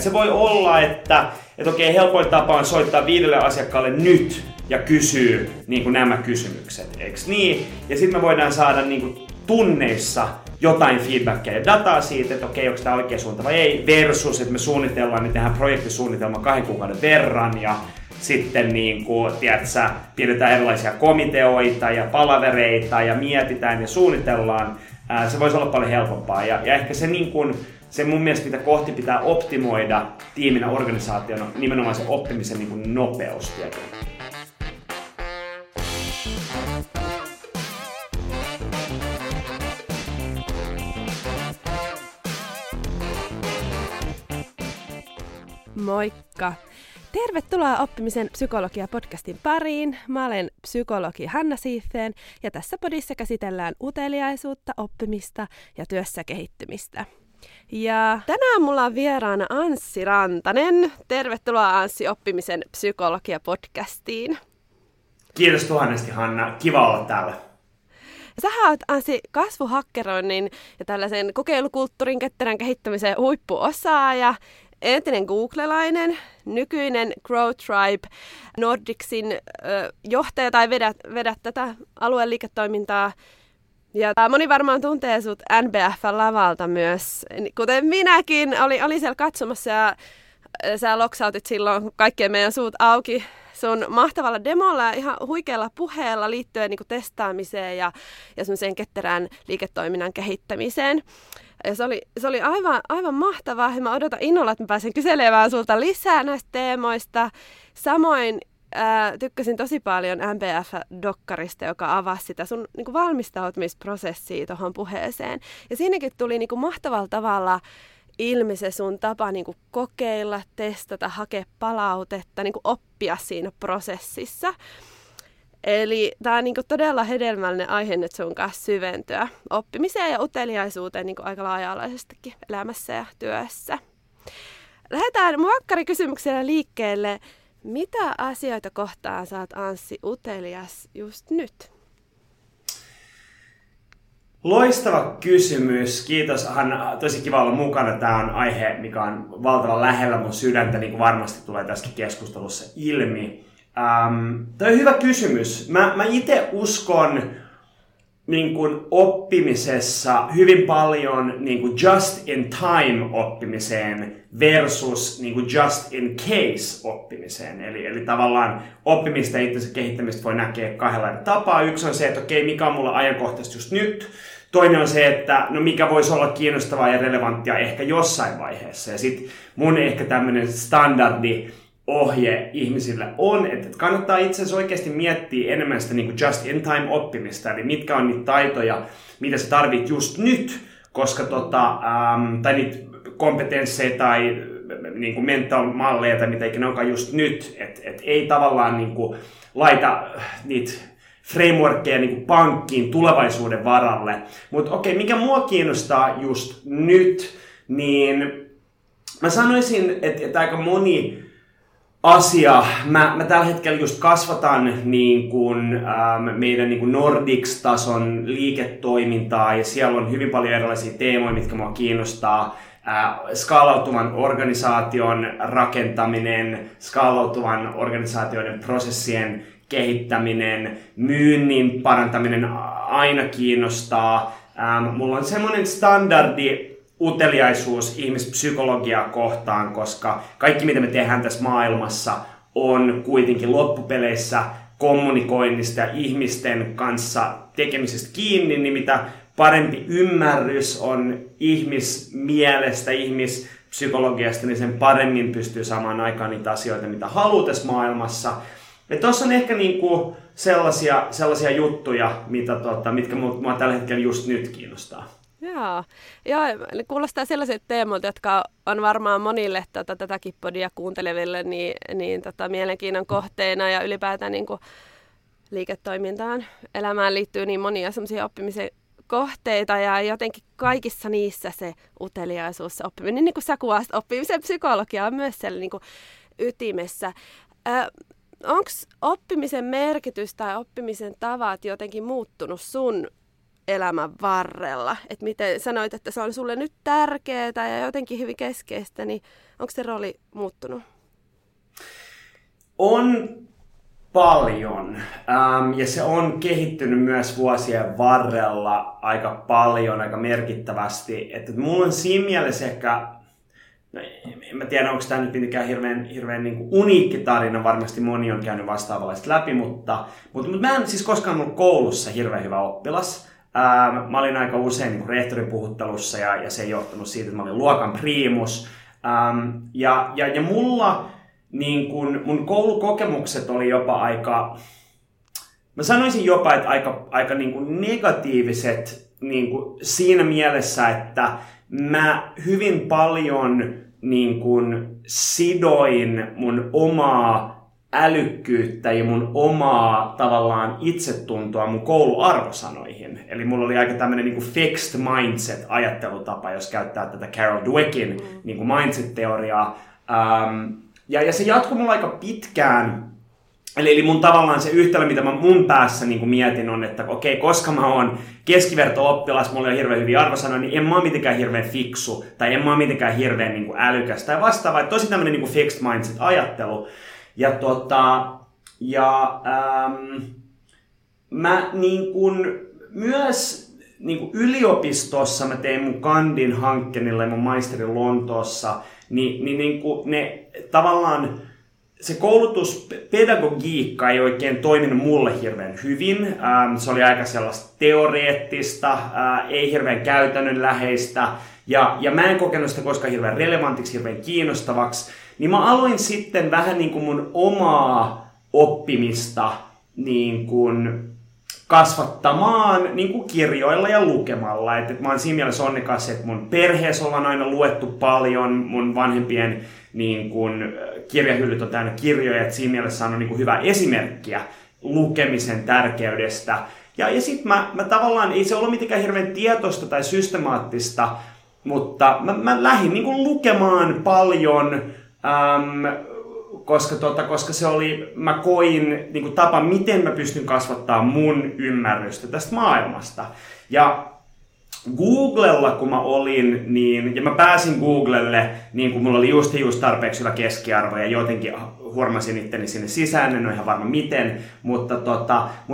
Se voi olla, että okei, helpoin tapa on soittaa 5 asiakkaalle nyt ja kysyä niin kuin nämä kysymykset, eiks niin? Ja sitten me voidaan saada niin kuin tunneissa jotain feedbackia ja dataa siitä, että okei, onko tämä oikea suunta vai ei, versus että me suunnitellaan, niin tehdään projektisuunnitelma 2 kuukauden verran ja sitten niin kuin, tiedätkö, pidetään erilaisia komiteoita ja palavereita ja mietitään ja suunnitellaan. Se voisi olla paljon helpompaa ja ehkä se, niin kuin, se mun mielestä mitä kohti pitää optimoida tiiminä organisaationa nimenomaan se oppimisen niin kuin nopeus. Moikka! Tervetuloa Oppimisen psykologia-podcastin pariin. Mä olen psykologi Hanna Siihen ja tässä podissa käsitellään uteliaisuutta, oppimista ja työssä kehittymistä. Ja tänään mulla on vieraana Anssi Rantanen. Tervetuloa Anssi Oppimisen psykologia-podcastiin. Kiitos tuhannesti Hanna, kiva olla täällä. Sähän oot Anssi kasvuhakkeroinnin ja tällaisen kokeilukulttuurin ketterän kehittämisen huippuosaaja. Entinen googlelainen, nykyinen Grow Tribe Nordixin johtaja tai vedät tätä alueen liiketoimintaa. Ja moni varmaan tuntee sut NBF-lavalta myös, kuten minäkin. Olin siellä katsomassa ja sä loksautit silloin kaikkien meidän suut auki sun mahtavalla demolla ja ihan huikealla puheella liittyen niin kuin testaamiseen ja semmoiseen ketterään liiketoiminnan kehittämiseen. Ja se oli aivan mahtavaa ja mä odotan innolla, että mä pääsen kyselemään sulta lisää näistä teemoista. Samoin tykkäsin tosi paljon MBF-dokkarista, joka avasi sitä sun niin kuin valmistautumisprosessia tuohon puheeseen. Ja siinäkin tuli niin kuin mahtavalla tavalla ilmi se sun tapa niin kuin kokeilla, testata, hakea palautetta, niin kuin oppia siinä prosessissa. Eli tämä on niin kuin todella hedelmällinen aihe nyt sun kanssa syventyä oppimiseen ja uteliaisuuteen niin kuin aika laaja-alaisestikin elämässä ja työssä. Lähdetään vakkarikysymyksellä liikkeelle. Mitä asioita kohtaan sä oot, Anssi, utelias just nyt? Loistava kysymys. Kiitos Hanna. Tosi kiva olla mukana. Tämä on aihe, mikä on valtavan lähellä mun sydäntä, niin kuin varmasti tulee tässäkin keskustelussa ilmi. Tämä on hyvä kysymys. Mä itse uskon niin kun oppimisessa hyvin paljon niin kun just in time oppimiseen versus niin kun just in case oppimiseen. Eli tavallaan oppimista ja itsensä kehittämistä voi näkeä kahdella tapaa. Yksi on se, että okei, mikä on mulla ajankohtaisesti just nyt. Toinen on se, että no mikä voisi olla kiinnostavaa ja relevanttia ehkä jossain vaiheessa. Ja sit mun ehkä tämmönen standardi ohje ihmisille on, että kannattaa itse asiassa oikeasti miettiä enemmän sitä niin kuin just in time oppimista, eli mitkä on niitä taitoja, mitä sä tarvit just nyt, koska tai niitä kompetensseja tai niin kuin mental malleja tai mitä ikinä onkaan just nyt, et ei tavallaan niin kuin laita niitä frameworkkeja niin kuin pankkiin tulevaisuuden varalle, mutta okei, mikä mua kiinnostaa just nyt, niin mä sanoisin, että aika moni asia. Mä tällä hetkellä just kasvatan niin kun, meidän niin kun Nordics-tason liiketoimintaa ja siellä on hyvin paljon erilaisia teemoja, mitkä mua kiinnostaa. Skaalautuvan organisaation rakentaminen, skaalautuvan organisaatioiden prosessien kehittäminen, myynnin parantaminen aina kiinnostaa. Mulla on semmoinen standardi uteliaisuus ihmispsykologiaa kohtaan, koska kaikki mitä me tehdään tässä maailmassa on kuitenkin loppupeleissä kommunikoinnista ja ihmisten kanssa tekemisestä kiinni, niin mitä parempi ymmärrys on ihmismielestä, ihmispsykologiasta, niin sen paremmin pystyy saamaan aikaan niitä asioita, mitä haluaa tässä maailmassa. Ja tuossa on ehkä niinku sellaisia juttuja, mitkä minua tällä hetkellä just nyt kiinnostaa. Joo, kuulostaa sellaiset teemoilta, jotka on varmaan monille tätäkin podia kuunteleville niin mielenkiinnon kohteena ja ylipäätään niin kuin liiketoimintaan, elämään liittyy niin monia semmoisia oppimisen kohteita ja jotenkin kaikissa niissä se uteliaisuus, se oppiminen, niin kuin sä kuvasit, oppimisen psykologia on myös siellä niin kuin ytimessä. Onko oppimisen merkitys tai oppimisen tavat jotenkin muuttunut sun elämän varrella? Että miten sanoit, että se on sulle nyt tärkeää ja jotenkin hyvin keskeistä, niin onko se rooli muuttunut? On paljon. Ja se on kehittynyt myös vuosien varrella aika paljon, aika merkittävästi. Että mulla on siinä mielessä ehkä, no, en mä tiedä, onko tämä nyt mitenkään hirveän niin kuin uniikki tarina, varmasti moni on käynyt vastaavanlaista läpi, mutta mä en siis koskaan ollut koulussa hirveän hyvä oppilas. Mä olin aika usein niin kuin rehtoripuhuttelussa ja se ei johtunut siitä, että mä olin luokan priimus. Ja mulla niin kun mun koulukokemukset oli jopa aika, mä sanoisin jopa, että aika niin kuin negatiiviset niin kuin siinä mielessä, että mä hyvin paljon niin kuin sidoin mun omaa älykkyyttä ja mun omaa tavallaan itsetuntoa mun kouluarvosanoihin. Eli mulla oli aika tämmönen niin kuin fixed mindset-ajattelutapa, jos käyttää tätä Carol Dweckin niin kuin mindset-teoriaa. Ja se jatkui mulla aika pitkään. Eli mun tavallaan se yhtälö, mitä mä mun päässä niin mietin, on, että okei, koska mä oon keskiverto-oppilas, mulla on hirveän hyviä arvosanoja, niin en mä ole mitenkään hirveän fiksu, tai en mä ole mitenkään hirveän niin älykäs tai vastaava. Tosi tämmönen niin fixed mindset-ajattelu. Mä niin kuin myös niin kuin yliopistossa mä tein mun kandin hankkeenilla ja mun maisterin Lontoossa, niin kuin ne tavallaan se koulutuspedagogiikka ei oikein toiminut mulle hirveän hyvin. Se oli aika sellaista teoreettista, ei hirveän käytännönläheistä. Ja mä en kokenut sitä koskaan hirveän relevantiksi, hirveän kiinnostavaksi. Niin mä aloin sitten vähän niin kuin mun omaa oppimista niin kuin kasvattamaan niin kuin kirjoilla ja lukemalla. Et mä oon siinä mielessä onnekas, että mun perheessä ollaan aina luettu paljon, mun vanhempien niin kuin kirjahyllyt on täynnä kirjoja, että siinä mielessä on niin kuin hyvä esimerkkiä lukemisen tärkeydestä. Ja sit mä tavallaan, ei se ollut mitenkään hirveän tietoista tai systemaattista, mutta mä lähdin niin kuin lukemaan paljon, koska se oli, mä koin niin kuin tapa, miten mä pystyn kasvattaa mun ymmärrystä tästä maailmasta. Ja Googlella, kun mä olin, niin, ja mä pääsin Googlelle, niin kun mulla oli just tarpeeksi hyvä keskiarvo, ja jotenkin huomasin itteni sinne sisään, en ole ihan varma miten, mutta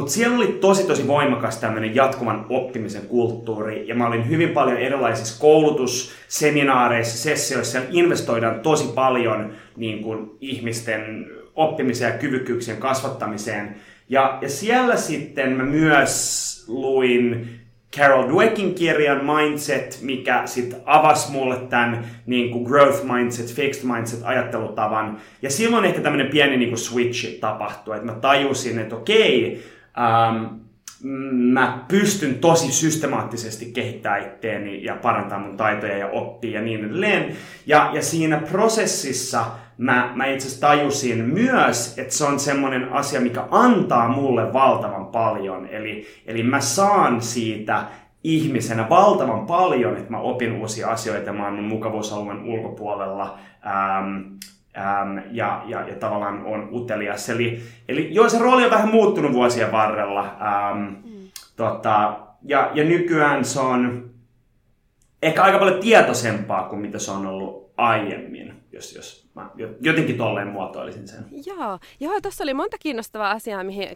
siellä oli tosi voimakas tämmöinen jatkuvan oppimisen kulttuuri, ja mä olin hyvin paljon erilaisissa koulutusseminaareissa, sessioissa, siellä investoidaan tosi paljon niin kuin ihmisten oppimiseen ja kyvykkyyksien kasvattamiseen, ja siellä sitten mä myös luin Carol Dweckin kirjan Mindset, mikä sitten avasi mulle tämän niin kuin growth mindset, fixed mindset ajattelutavan. Ja silloin ehkä tämmöinen pieni niin kuin switch tapahtui, että mä tajusin, että okei, mä pystyn tosi systemaattisesti kehittämään itteeni ja parantamaan mun taitoja ja oppia ja niin edelleen. Ja siinä prosessissa mä itse asiassa tajusin myös, että se on semmoinen asia, mikä antaa mulle valtavan paljon. Eli mä saan siitä ihmisenä valtavan paljon, että mä opin uusia asioita, mä oon mun mukavuusalueen ulkopuolella. Ja tavallaan on utelias. Eli joo, se rooli on vähän muuttunut vuosien varrella. Ja nykyään se on ehkä aika paljon tietoisempaa kuin mitä se on ollut aiemmin, jos mä jotenkin tolleen muotoilisin sen. Joo, tuossa oli monta kiinnostavaa asiaa, mihin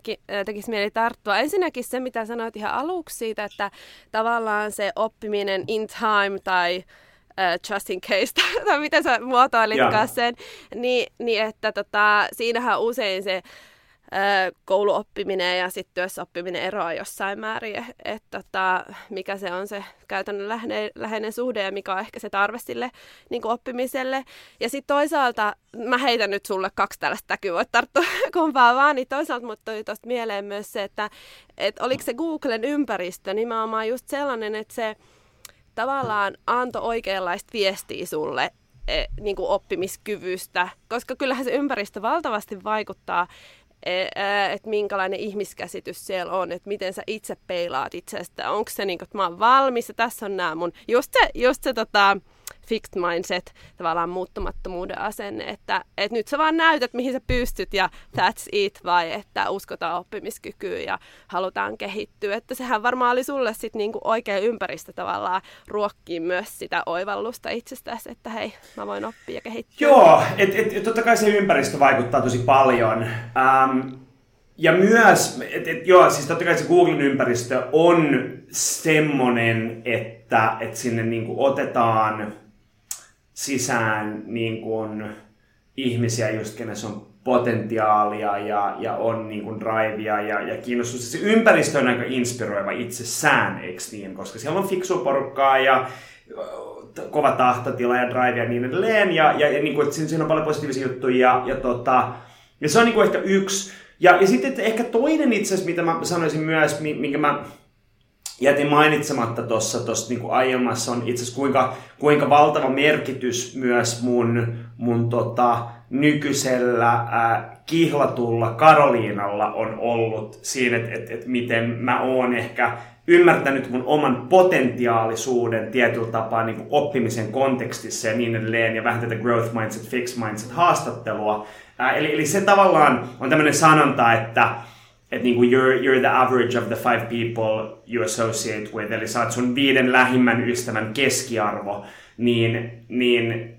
tekisi mieli tarttua. Ensinnäkin se, mitä sanoit ihan aluksi siitä, että tavallaan se oppiminen in time tai just in case, tai miten sä muotoilitkaan sen, niin että siinähän usein se kouluoppiminen ja sitten työssäoppiminen eroaa jossain määrin, että mikä se on se käytännön läheinen suhde ja mikä on ehkä se tarve sille niin kuin oppimiselle. Ja sitten toisaalta, mä heitän nyt sulle kaksi tällaista täkyä, voit tarttua kumpaa vaan, niin toisaalta mut tuli tuosta mieleen myös se, että oliko se Googlen ympäristö nimenomaan just sellainen, että se tavallaan antoi oikeanlaista viestiä sulle niin kuin oppimiskyvystä, koska kyllähän se ympäristö valtavasti vaikuttaa, että minkälainen ihmiskäsitys siellä on, että miten sä itse peilaat itsestä, onko se niin kuin, että mä oon valmis ja tässä on nämä mun, just se fixed mindset, tavallaan muuttumattomuuden asenne, että nyt sä vaan näytät, mihin sä pystyt ja that's it, vai että uskotaan oppimiskykyyn ja halutaan kehittyä. Että sehän varmaan oli sulle sitten niinku oikea ympäristö tavallaan ruokkii myös sitä oivallusta itsestäsi, että hei, mä voin oppia ja kehittyä. Joo, et totta kai se ympäristö vaikuttaa tosi paljon. Ja myös, siis totta kai se Googlen ympäristö on semmoinen, että sinne niinku otetaan sisään niinku ihmisiä, just kenessä on potentiaalia ja on niinku drivea ja kiinnostusta. Se ympäristö on aika inspiroiva itsessään, eikö niin? Koska siellä on fiksua porukkaa ja kova tahtotila ja drivea ja niin edelleen. Ja niinku, että siinä on paljon positiivisia juttuja ja se on niinku ehkä yksi. Ja sitten ehkä toinen itse asiassa, mitä mä sanoisin myös, minkä mä jätin mainitsematta tuossa niinku aiemmassa, on itse asiassa kuinka valtava merkitys myös mun nykyisellä kihlatulla Karoliinalla on ollut siinä, että miten mä oon ehkä ymmärtänyt mun oman potentiaalisuuden tietyllä tapaa niin kuin oppimisen kontekstissa ja niin edelleen, ja vähän tätä growth mindset, fixed mindset haastattelua. Eli se tavallaan on tämmöinen sanonta, että niin kuin you're the average of the 5 people you associate with, eli sä oot sun 5 lähimmän ystävän keskiarvo, niin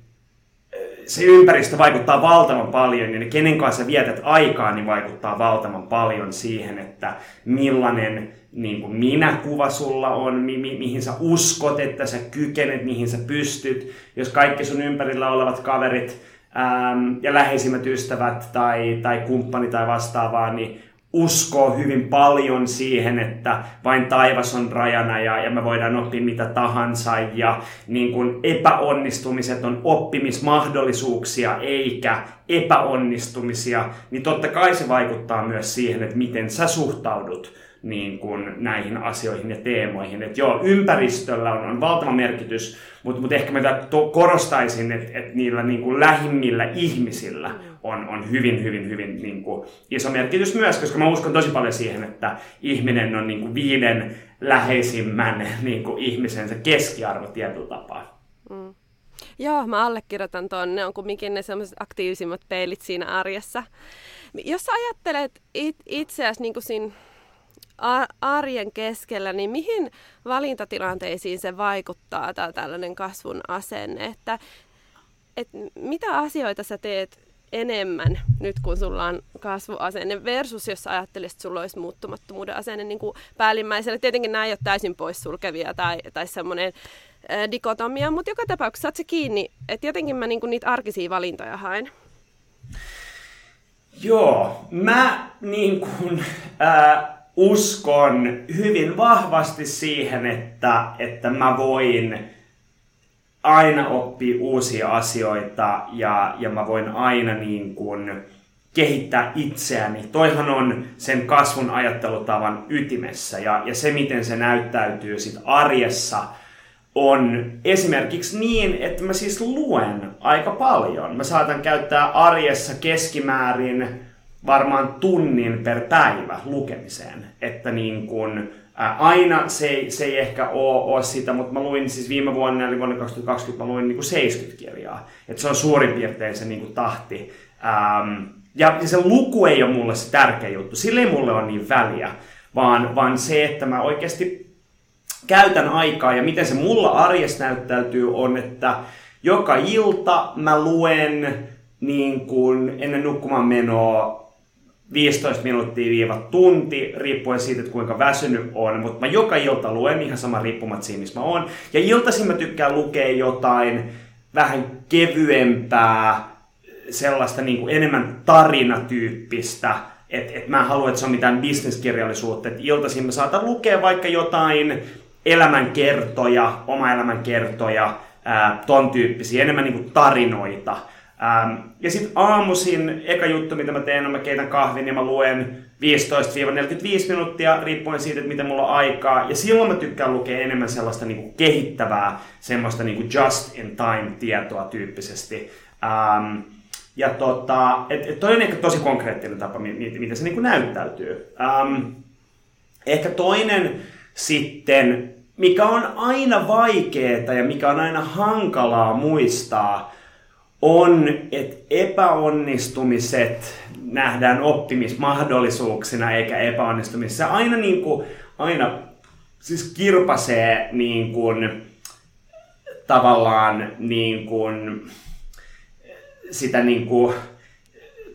se ympäristö vaikuttaa valtavan paljon, ja ne kenen kanssa vietät aikaa, niin vaikuttaa valtavan paljon siihen, että millainen niin kuin minäkuva sulla on, mihin sä uskot, että sä kykenet, mihin sä pystyt. Jos kaikki sun ympärillä olevat kaverit ja läheisimmät ystävät tai kumppani tai vastaavaa, niin uskoo hyvin paljon siihen, että vain taivas on rajana ja me voidaan oppia mitä tahansa ja niin kuin epäonnistumiset on oppimismahdollisuuksia eikä epäonnistumisia, niin totta kai se vaikuttaa myös siihen, että miten sä suhtaudut niin kuin näihin asioihin ja teemoihin. Että joo, ympäristöllä on valtava merkitys, mutta ehkä mä korostaisin, että niillä niin kuin lähimmillä ihmisillä on hyvin niin kuin iso merkitys myös, koska mä uskon tosi paljon siihen, että ihminen on niin kuin 5 läheisimmän niin kuin ihmisensä keskiarvo tietyllä tapaa. Mm. Joo, mä allekirjoitan tuon. Ne on kumminkin ne sellaiset aktiivisimmat peilit siinä arjessa. Jos sä ajattelet itseäsi niin kuin siinä arjen keskellä, niin mihin valintatilanteisiin se vaikuttaa tämä tällainen kasvun asenne, että mitä asioita sä teet enemmän nyt, kun sulla on kasvuasenne versus jos ajattelisit, että sulla olisi muuttumattomuuden asenne niin kuin päällimmäisenä. Tietenkin nämä ei ole täysin poissulkevia tai semmoinen dikotomia, mutta joka tapauksessa saat se kiinni, että jotenkin mä niin kuin niitä arkisia valintoja haen. Joo, mä niin kuin uskon hyvin vahvasti siihen, että mä voin aina oppia uusia asioita ja mä voin aina niin kuin kehittää itseäni. Toihan on sen kasvun ajattelutavan ytimessä ja se, miten se näyttäytyy sit arjessa, on esimerkiksi niin, että mä siis luen aika paljon. Mä saatan käyttää arjessa keskimäärin varmaan tunnin per päivä lukemiseen, että niin kun, aina se ei ehkä ole sitä, mutta mä luin siis viime vuonna, eli vuonna 2020 mä luin niin kuin 70 kirjaa, että se on suurin piirtein se niin kuin tahti. Ja se luku ei ole mulle se tärkeä juttu, sillä ei mulle ole niin väliä, vaan se, että mä oikeasti käytän aikaa ja miten se mulla arjessa näyttäytyy on, että joka ilta mä luen niin kuin ennen nukkumaan menoa 15 minuuttia-tunti, riippuen siitä, että kuinka väsynyt on, mutta mä joka ilta luen, ihan sama riippumatta siinä, missä mä oon. Ja iltaisin mä tykkään lukea jotain vähän kevyempää, sellaista niin kuin enemmän tarinatyyppistä, että mä en halua, että se on mitään bisneskirjallisuutta, että iltaisin mä saatan lukea vaikka jotain elämänkertoja, oma elämänkertoja, ton tyyppisiä, enemmän niin kuin tarinoita. Ja sitten aamuisin, eka juttu mitä mä teen on, mä keitän kahvin ja mä luen 15-45 minuuttia, riippuen siitä, että miten mulla on aikaa. Ja silloin mä tykkään lukea enemmän sellaista niinku kehittävää, semmoista niinku just in time tietoa tyyppisesti. Toi on ehkä tosi konkreettinen tapa, miten se niinku näyttäytyy. Ehkä toinen sitten mikä on aina vaikeeta ja mikä on aina hankalaa muistaa, on, että epäonnistumiset nähdään oppimismahdollisuuksina eikä epäonnistumisissa. Aina niin kuin, aina siis kirpasee niin kuin, tavallaan niin kuin, sitä niin kuin,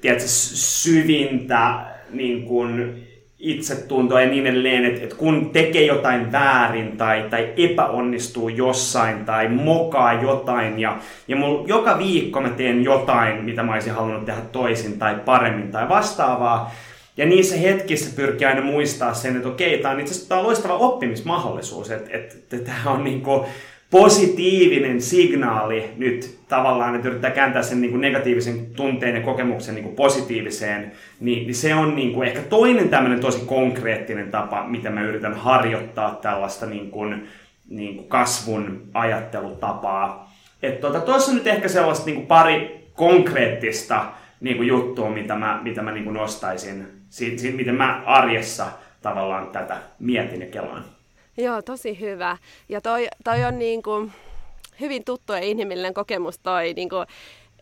tiedätkö, syvintä niin kuin, itsetuntoa ja niin edelleen, että kun tekee jotain väärin tai epäonnistuu jossain tai mokaa jotain ja joka viikko mä teen jotain, mitä mä olisin halunnut tehdä toisin tai paremmin tai vastaavaa. Ja niissä hetkissä pyrkii aina muistaa sen, että okei, tää on itse asiassa loistava oppimismahdollisuus, että tää on niinku positiivinen signaali nyt tavallaan, että yrittää kääntää sen niin kuin negatiivisen tunteen ja kokemuksen niin kuin positiiviseen, niin se on niin kuin ehkä toinen tämmöinen tosi konkreettinen tapa, mitä mä yritän harjoittaa tällaista niin kuin kasvun ajattelutapaa. Tuossa on nyt ehkä sellaista niin kuin pari konkreettista niin kuin juttua, mitä mä niin kuin nostaisin, miten mä arjessa tavallaan tätä mietin ja kelaan. Joo, tosi hyvä. Ja toi on niin kuin hyvin tuttu ja inhimillinen kokemus, toi niin kuin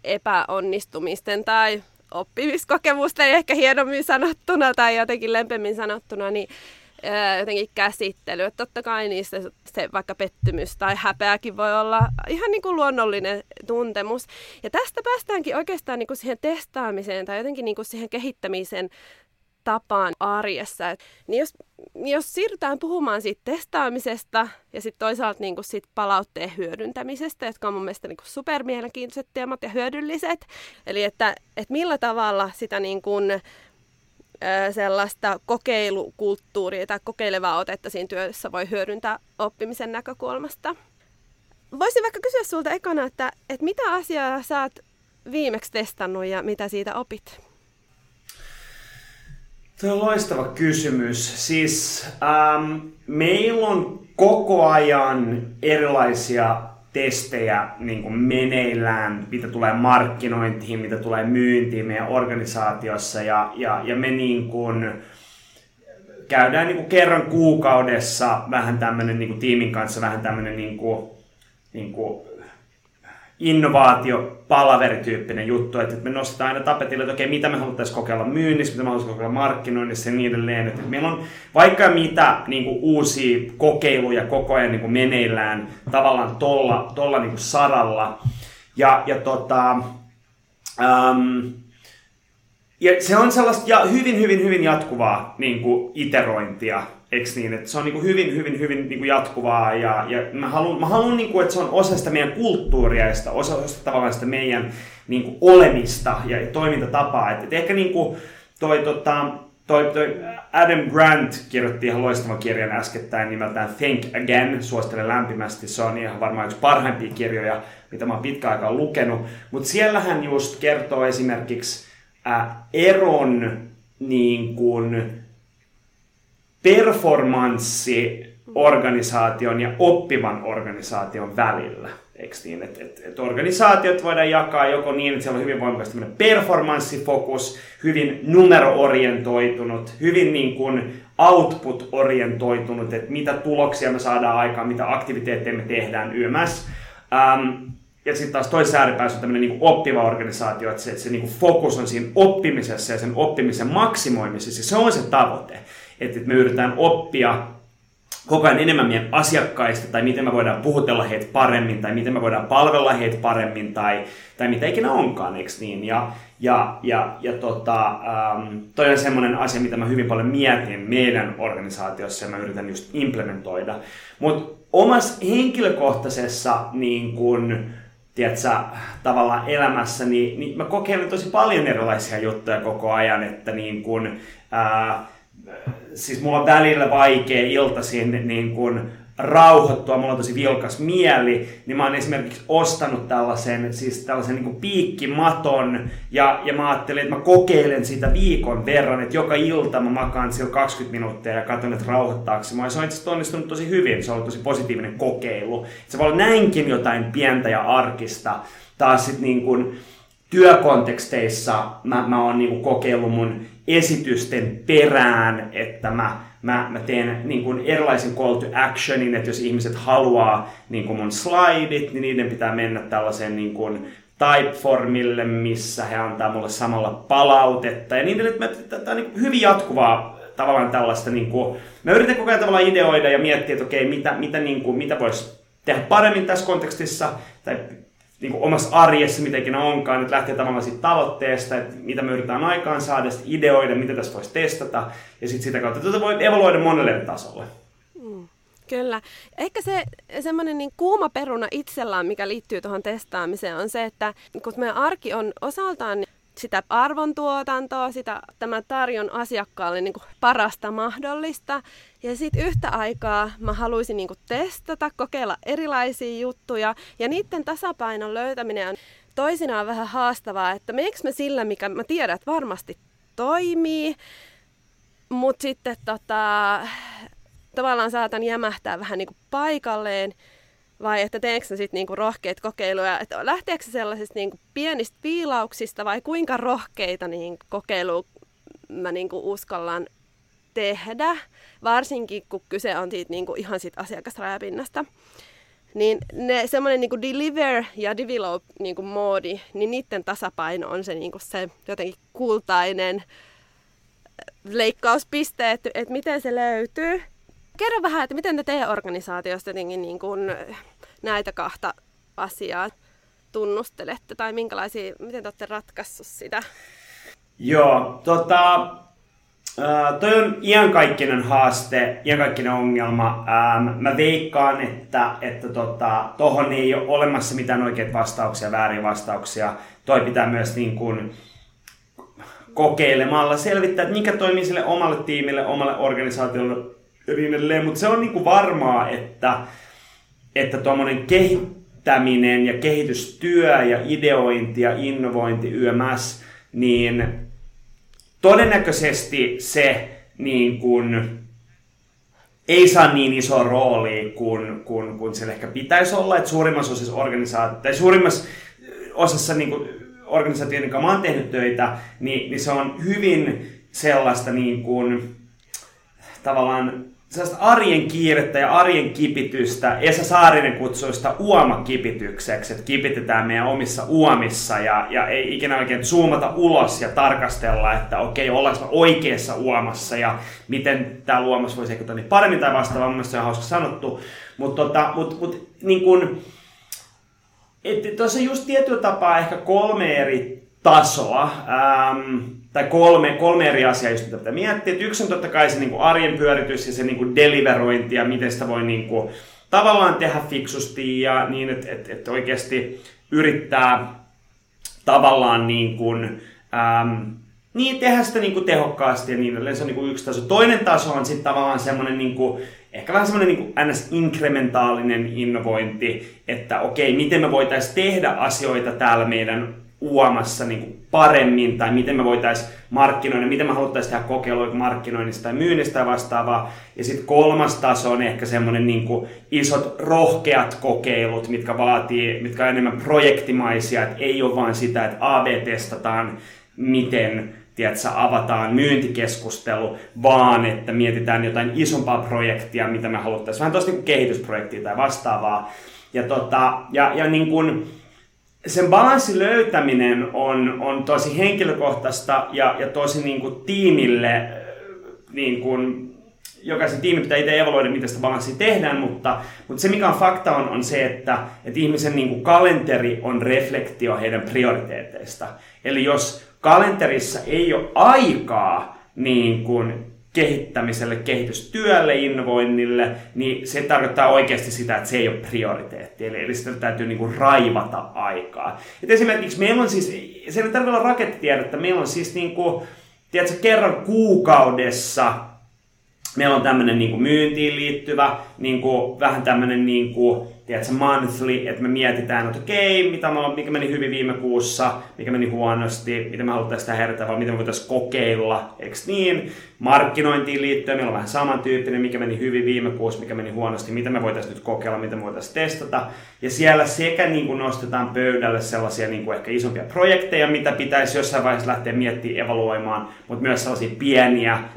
epäonnistumisten tai oppimiskokemusten, ehkä hienommin sanottuna tai jotenkin lempemmin sanottuna, niin jotenkin käsittely. Että totta kai niissä se vaikka pettymys tai häpeäkin voi olla ihan niin kuin luonnollinen tuntemus. Ja tästä päästäänkin oikeastaan niin kuin siihen testaamiseen tai jotenkin niin kuin siihen kehittämiseen tapaan arjessa. Niin jos siirrytään puhumaan siitä testaamisesta ja sitten toisaalta niin kuin siitä palautteen hyödyntämisestä, jotka on mun mielestä niin kuin supermielenkiintoiset teemat ja hyödylliset. Eli että millä tavalla sitä niin kuin, sellaista kokeilukulttuuria tai kokeilevaa otetta siinä työssä voi hyödyntää oppimisen näkökulmasta. Voisin vaikka kysyä sulta ekana, että mitä asiaa sä oot viimeksi testannut ja mitä siitä opit? Tuo on loistava kysymys. Siis meillä on koko ajan erilaisia testejä niin kuin meneillään, mitä tulee markkinointiin, mitä tulee myyntiin meidän organisaatiossa. Ja me niin kuin käydään niin kuin kerran kuukaudessa vähän tämmöinen niin kuin tiimin kanssa vähän tämmöinen niin kuin innovaatiopalaveri-tyyppinen juttu, että me nostetaan aina tapetille, että okei, mitä me haluttaisiin kokeilla myynnissä, mitä me haluttaisiin kokeilla markkinoinnissa ja niin edelleen. Että meillä on vaikka mitä niin kuin uusia kokeiluja koko ajan niin kuin meneillään tavallaan tolla niin kuin saralla. Ja se on sellaista ja hyvin jatkuvaa niin kuin iterointia. Eks niin, että se on niinku hyvin niinku jatkuvaa ja mä haluan niinku, että se on osa sitä meidän kulttuuria ja sitä osa tavallaan sitä meidän niinku olemista ja toimintatapaa, että ehkä niinku toi Adam Grant kirjoitti ihan loistavan kirjan äskettäin nimeltään Think Again, suosittelen lämpimästi, se on ihan varmaan yksi parhaimpia kirjoja, mitä mä oon pitkän aikaa lukenut, mutta siellä hän just kertoo esimerkiksi eron niin kuin performanssiorganisaation ja oppivan organisaation välillä. Eikö niin? Että organisaatiot voidaan jakaa joko niin, että siellä on hyvin voimakas tämmöinen performanssifokus, hyvin numero-orientoitunut, hyvin niin kuin output-orientoitunut, että mitä tuloksia me saadaan aikaan, mitä aktiviteetteja me tehdään yms. Ja sitten taas toisessa ääripäässä on tämmöinen niin kuin oppiva organisaatio, että se niin kuin fokus on siinä oppimisessa ja sen oppimisen maksimoimisessa. Se on se tavoite. Että me yritetään oppia koko ajan enemmän meidän asiakkaista, tai miten me voidaan puhutella heitä paremmin, tai miten me voidaan palvella heitä paremmin, tai mitä ikinä onkaan, eikö niin? Toi on semmoinen asia, mitä mä hyvin paljon mietin meidän organisaatiossa, ja mä yritän just implementoida. Mutta omassa henkilökohtaisessa niin kun, tiedätkö, tavallaan elämässä, niin mä kokeilen tosi paljon erilaisia juttuja koko ajan, että niin kun, siis mulla on välillä vaikea iltaisin niin kuin rauhoittua, mulla on tosi vilkas mieli, niin mä oon esimerkiksi ostanut tällaisen niin kuin piikkimaton ja mä ajattelin, että mä kokeilen sitä viikon verran, että joka ilta mä makaan sillä 20 minuuttia ja katson, että rauhoittaaksi. Mä oon itse onnistunut tosi hyvin, se on tosi positiivinen kokeilu. Se voi olla näinkin jotain pientä ja arkista. Taas sit niin kuin työkonteksteissa mä oon niin kuin kokeillut mun esitysten perään, että mä Mä teen niin kuin erilaisen call to actionin, että jos ihmiset haluaa niin kuin mun slaidit, niin niiden pitää mennä tällaiseen niin kuin typeformille, missä he antaa mulle samalla palautetta. Ja niin edelleen, että tämä on niin hyvin jatkuvaa tavallaan tällaista. Niin kuin, mä yritän koko ajan tavallaan ideoida ja miettiä, että okei, mitä voisi tehdä paremmin tässä kontekstissa, tai niin kuin omassa arjessa, mitä ikinä onkaan, että lähtee tavallaan siitä tavoitteesta, että mitä me yritetään aikaan saada, sitten ideoida, mitä tässä voisi testata, ja sitten sitä kautta tätä voi evaluoida monelle tasolle. Kyllä. Ehkä se semmoinen niin kuuma peruna itsellään, mikä liittyy tuohon testaamiseen, on se, että kun meidän arki on osaltaan sitä arvontuotantoa, sitä tämä tarjon asiakkaalle niin kuin parasta mahdollista. Ja sitten yhtä aikaa mä haluaisin niin kuin testata, kokeilla erilaisia juttuja. Ja niiden tasapainon löytäminen on toisinaan vähän haastavaa, että meneekö mä sillä, mikä mä tiedän, että varmasti toimii, mutta sitten tavallaan saatan jämähtää vähän niin kuin paikalleen. Vai että teekö ne sitten niinku rohkeita kokeiluja, että lähteekö se sellaisista niinku pienistä viilauksista vai kuinka rohkeita niinku kokeiluja mä niinku uskallan tehdä, varsinkin kun kyse on siitä niinku ihan siitä asiakasrajapinnasta. Niin semmoinen niinku deliver ja develop niinku moodi, niin niiden tasapaino on se, niinku se jotenkin kultainen leikkauspiste, että miten se löytyy. Kerro vähän, että miten te teidän organisaatiossa jotenkin niin kuin näitä kahta asiaa tunnustelette, tai minkälaisia, miten te olette ratkaissut sitä? Joo, toi on iankaikkinen haaste, iankaikkinen ongelma. Mä veikkaan, että tohon ei ole olemassa mitään oikeita vastauksia, vääriä vastauksia. Toi pitää myös niin kuin kokeilemalla selvittää, että mikä toimii sille omalle tiimille, omalle organisaatiolle. Mutta se on niinku varmaa, että tuommoinen kehittäminen ja kehitystyö ja ideointi ja innovointi YMS, niin todennäköisesti se niin kun ei saa niin iso rooli kun sillä ehkä pitäisi olla, että suurimmassa osassa niinku organisaatioiden, jonka mä oon tehnyt töitä, niin se on hyvin sellaista niin kun, tavallaan sellaista arjen kiirettä ja arjen kipitystä. Esa Saarinen kutsui sitä uomakipitykseksi, että kipitetään meidän omissa uomissa ja ei ikinä oikein zoomata ulos ja tarkastella, että okei, ollaanko me oikeassa uomassa ja miten tämä uomassa voisi ehkä niin paremmin tai vastaavaa. Mun mielestä se on hauska sanottu, mutta niin kuin, että tuossa just tietyllä tapaa ehkä kolme eri tasoa, tai kolme eri asiaa, just mitä pitää miettiä. Yksi on totta kai se niin kuin arjen pyöritys ja se niin kuin deliverointi ja miten sitä voi niin kuin tavallaan tehdä fiksusti ja niin, että oikeasti yrittää tavallaan niin kuin, tehdä sitä niin kuin tehokkaasti ja niin edelleen. Se on niin kuin yksi taso. Toinen taso on sitten tavallaan semmoinen niin kuin, ehkä vähän semmoinen niin kuin NS-inkrementaalinen innovointi, että okei, miten me voitaisiin tehdä asioita täällä meidän uomassa niin kuin paremmin, tai miten me voitaisiin markkinoida, miten me haluttaisiin tehdä kokeiluja markkinoinnista tai myynnistä ja vastaavaa. Ja sitten kolmas taso on ehkä semmoinen niin kuin isot rohkeat kokeilut, mitkä on enemmän projektimaisia, että ei ole vaan sitä, että AB-testataan, miten avataan myyntikeskustelu, vaan että mietitään jotain isompaa projektia, mitä me haluttaisiin. Vähän tosta niin kuin kehitysprojektia tai vastaavaa. Ja niin kuin sen balanssin löytäminen on tosi henkilökohtaista ja tosi niin kuin tiimille, niin kuin, jokaisen tiimi pitää itse evaluoida, miten sitä balanssia tehdään, mutta se mikä on fakta on se, että ihmisen niin kuin kalenteri on reflektio heidän prioriteeteista. Eli jos kalenterissa ei ole aikaa niin kuin kehittämiselle, kehitystyölle, innovoinnille, niin se tarkoittaa oikeasti sitä, että se ei ole prioriteetti. Eli sitä täytyy niin kuin raivata aikaa. Et esimerkiksi meillä on siis, se ei tarvitse olla rakettitiedettä, meillä on siis niin kuin, tiedätkö, kerran kuukaudessa meillä on tämmöinen niin kuin myyntiin liittyvä, niin kuin, vähän tämmöinen niin kuin, tiedätkö, monthly, että me mietitään, että okei, mikä meni hyvin viime kuussa, mikä meni huonosti, mitä me haluttaisiin sitä herätä, vaan mitä me voitaisiin kokeilla, eikö niin? markkinointiin liittyen. Meillä on vähän samantyyppinen, mikä meni hyvin viime kuussa, mikä meni huonosti, mitä me voitaisiin nyt kokeilla, mitä me voitaisiin testata. Ja siellä sekä niin kuin nostetaan pöydälle sellaisia niin kuin ehkä isompia projekteja, mitä pitäisi jossain vaiheessa lähteä miettimään, evaluoimaan, mutta myös sellaisia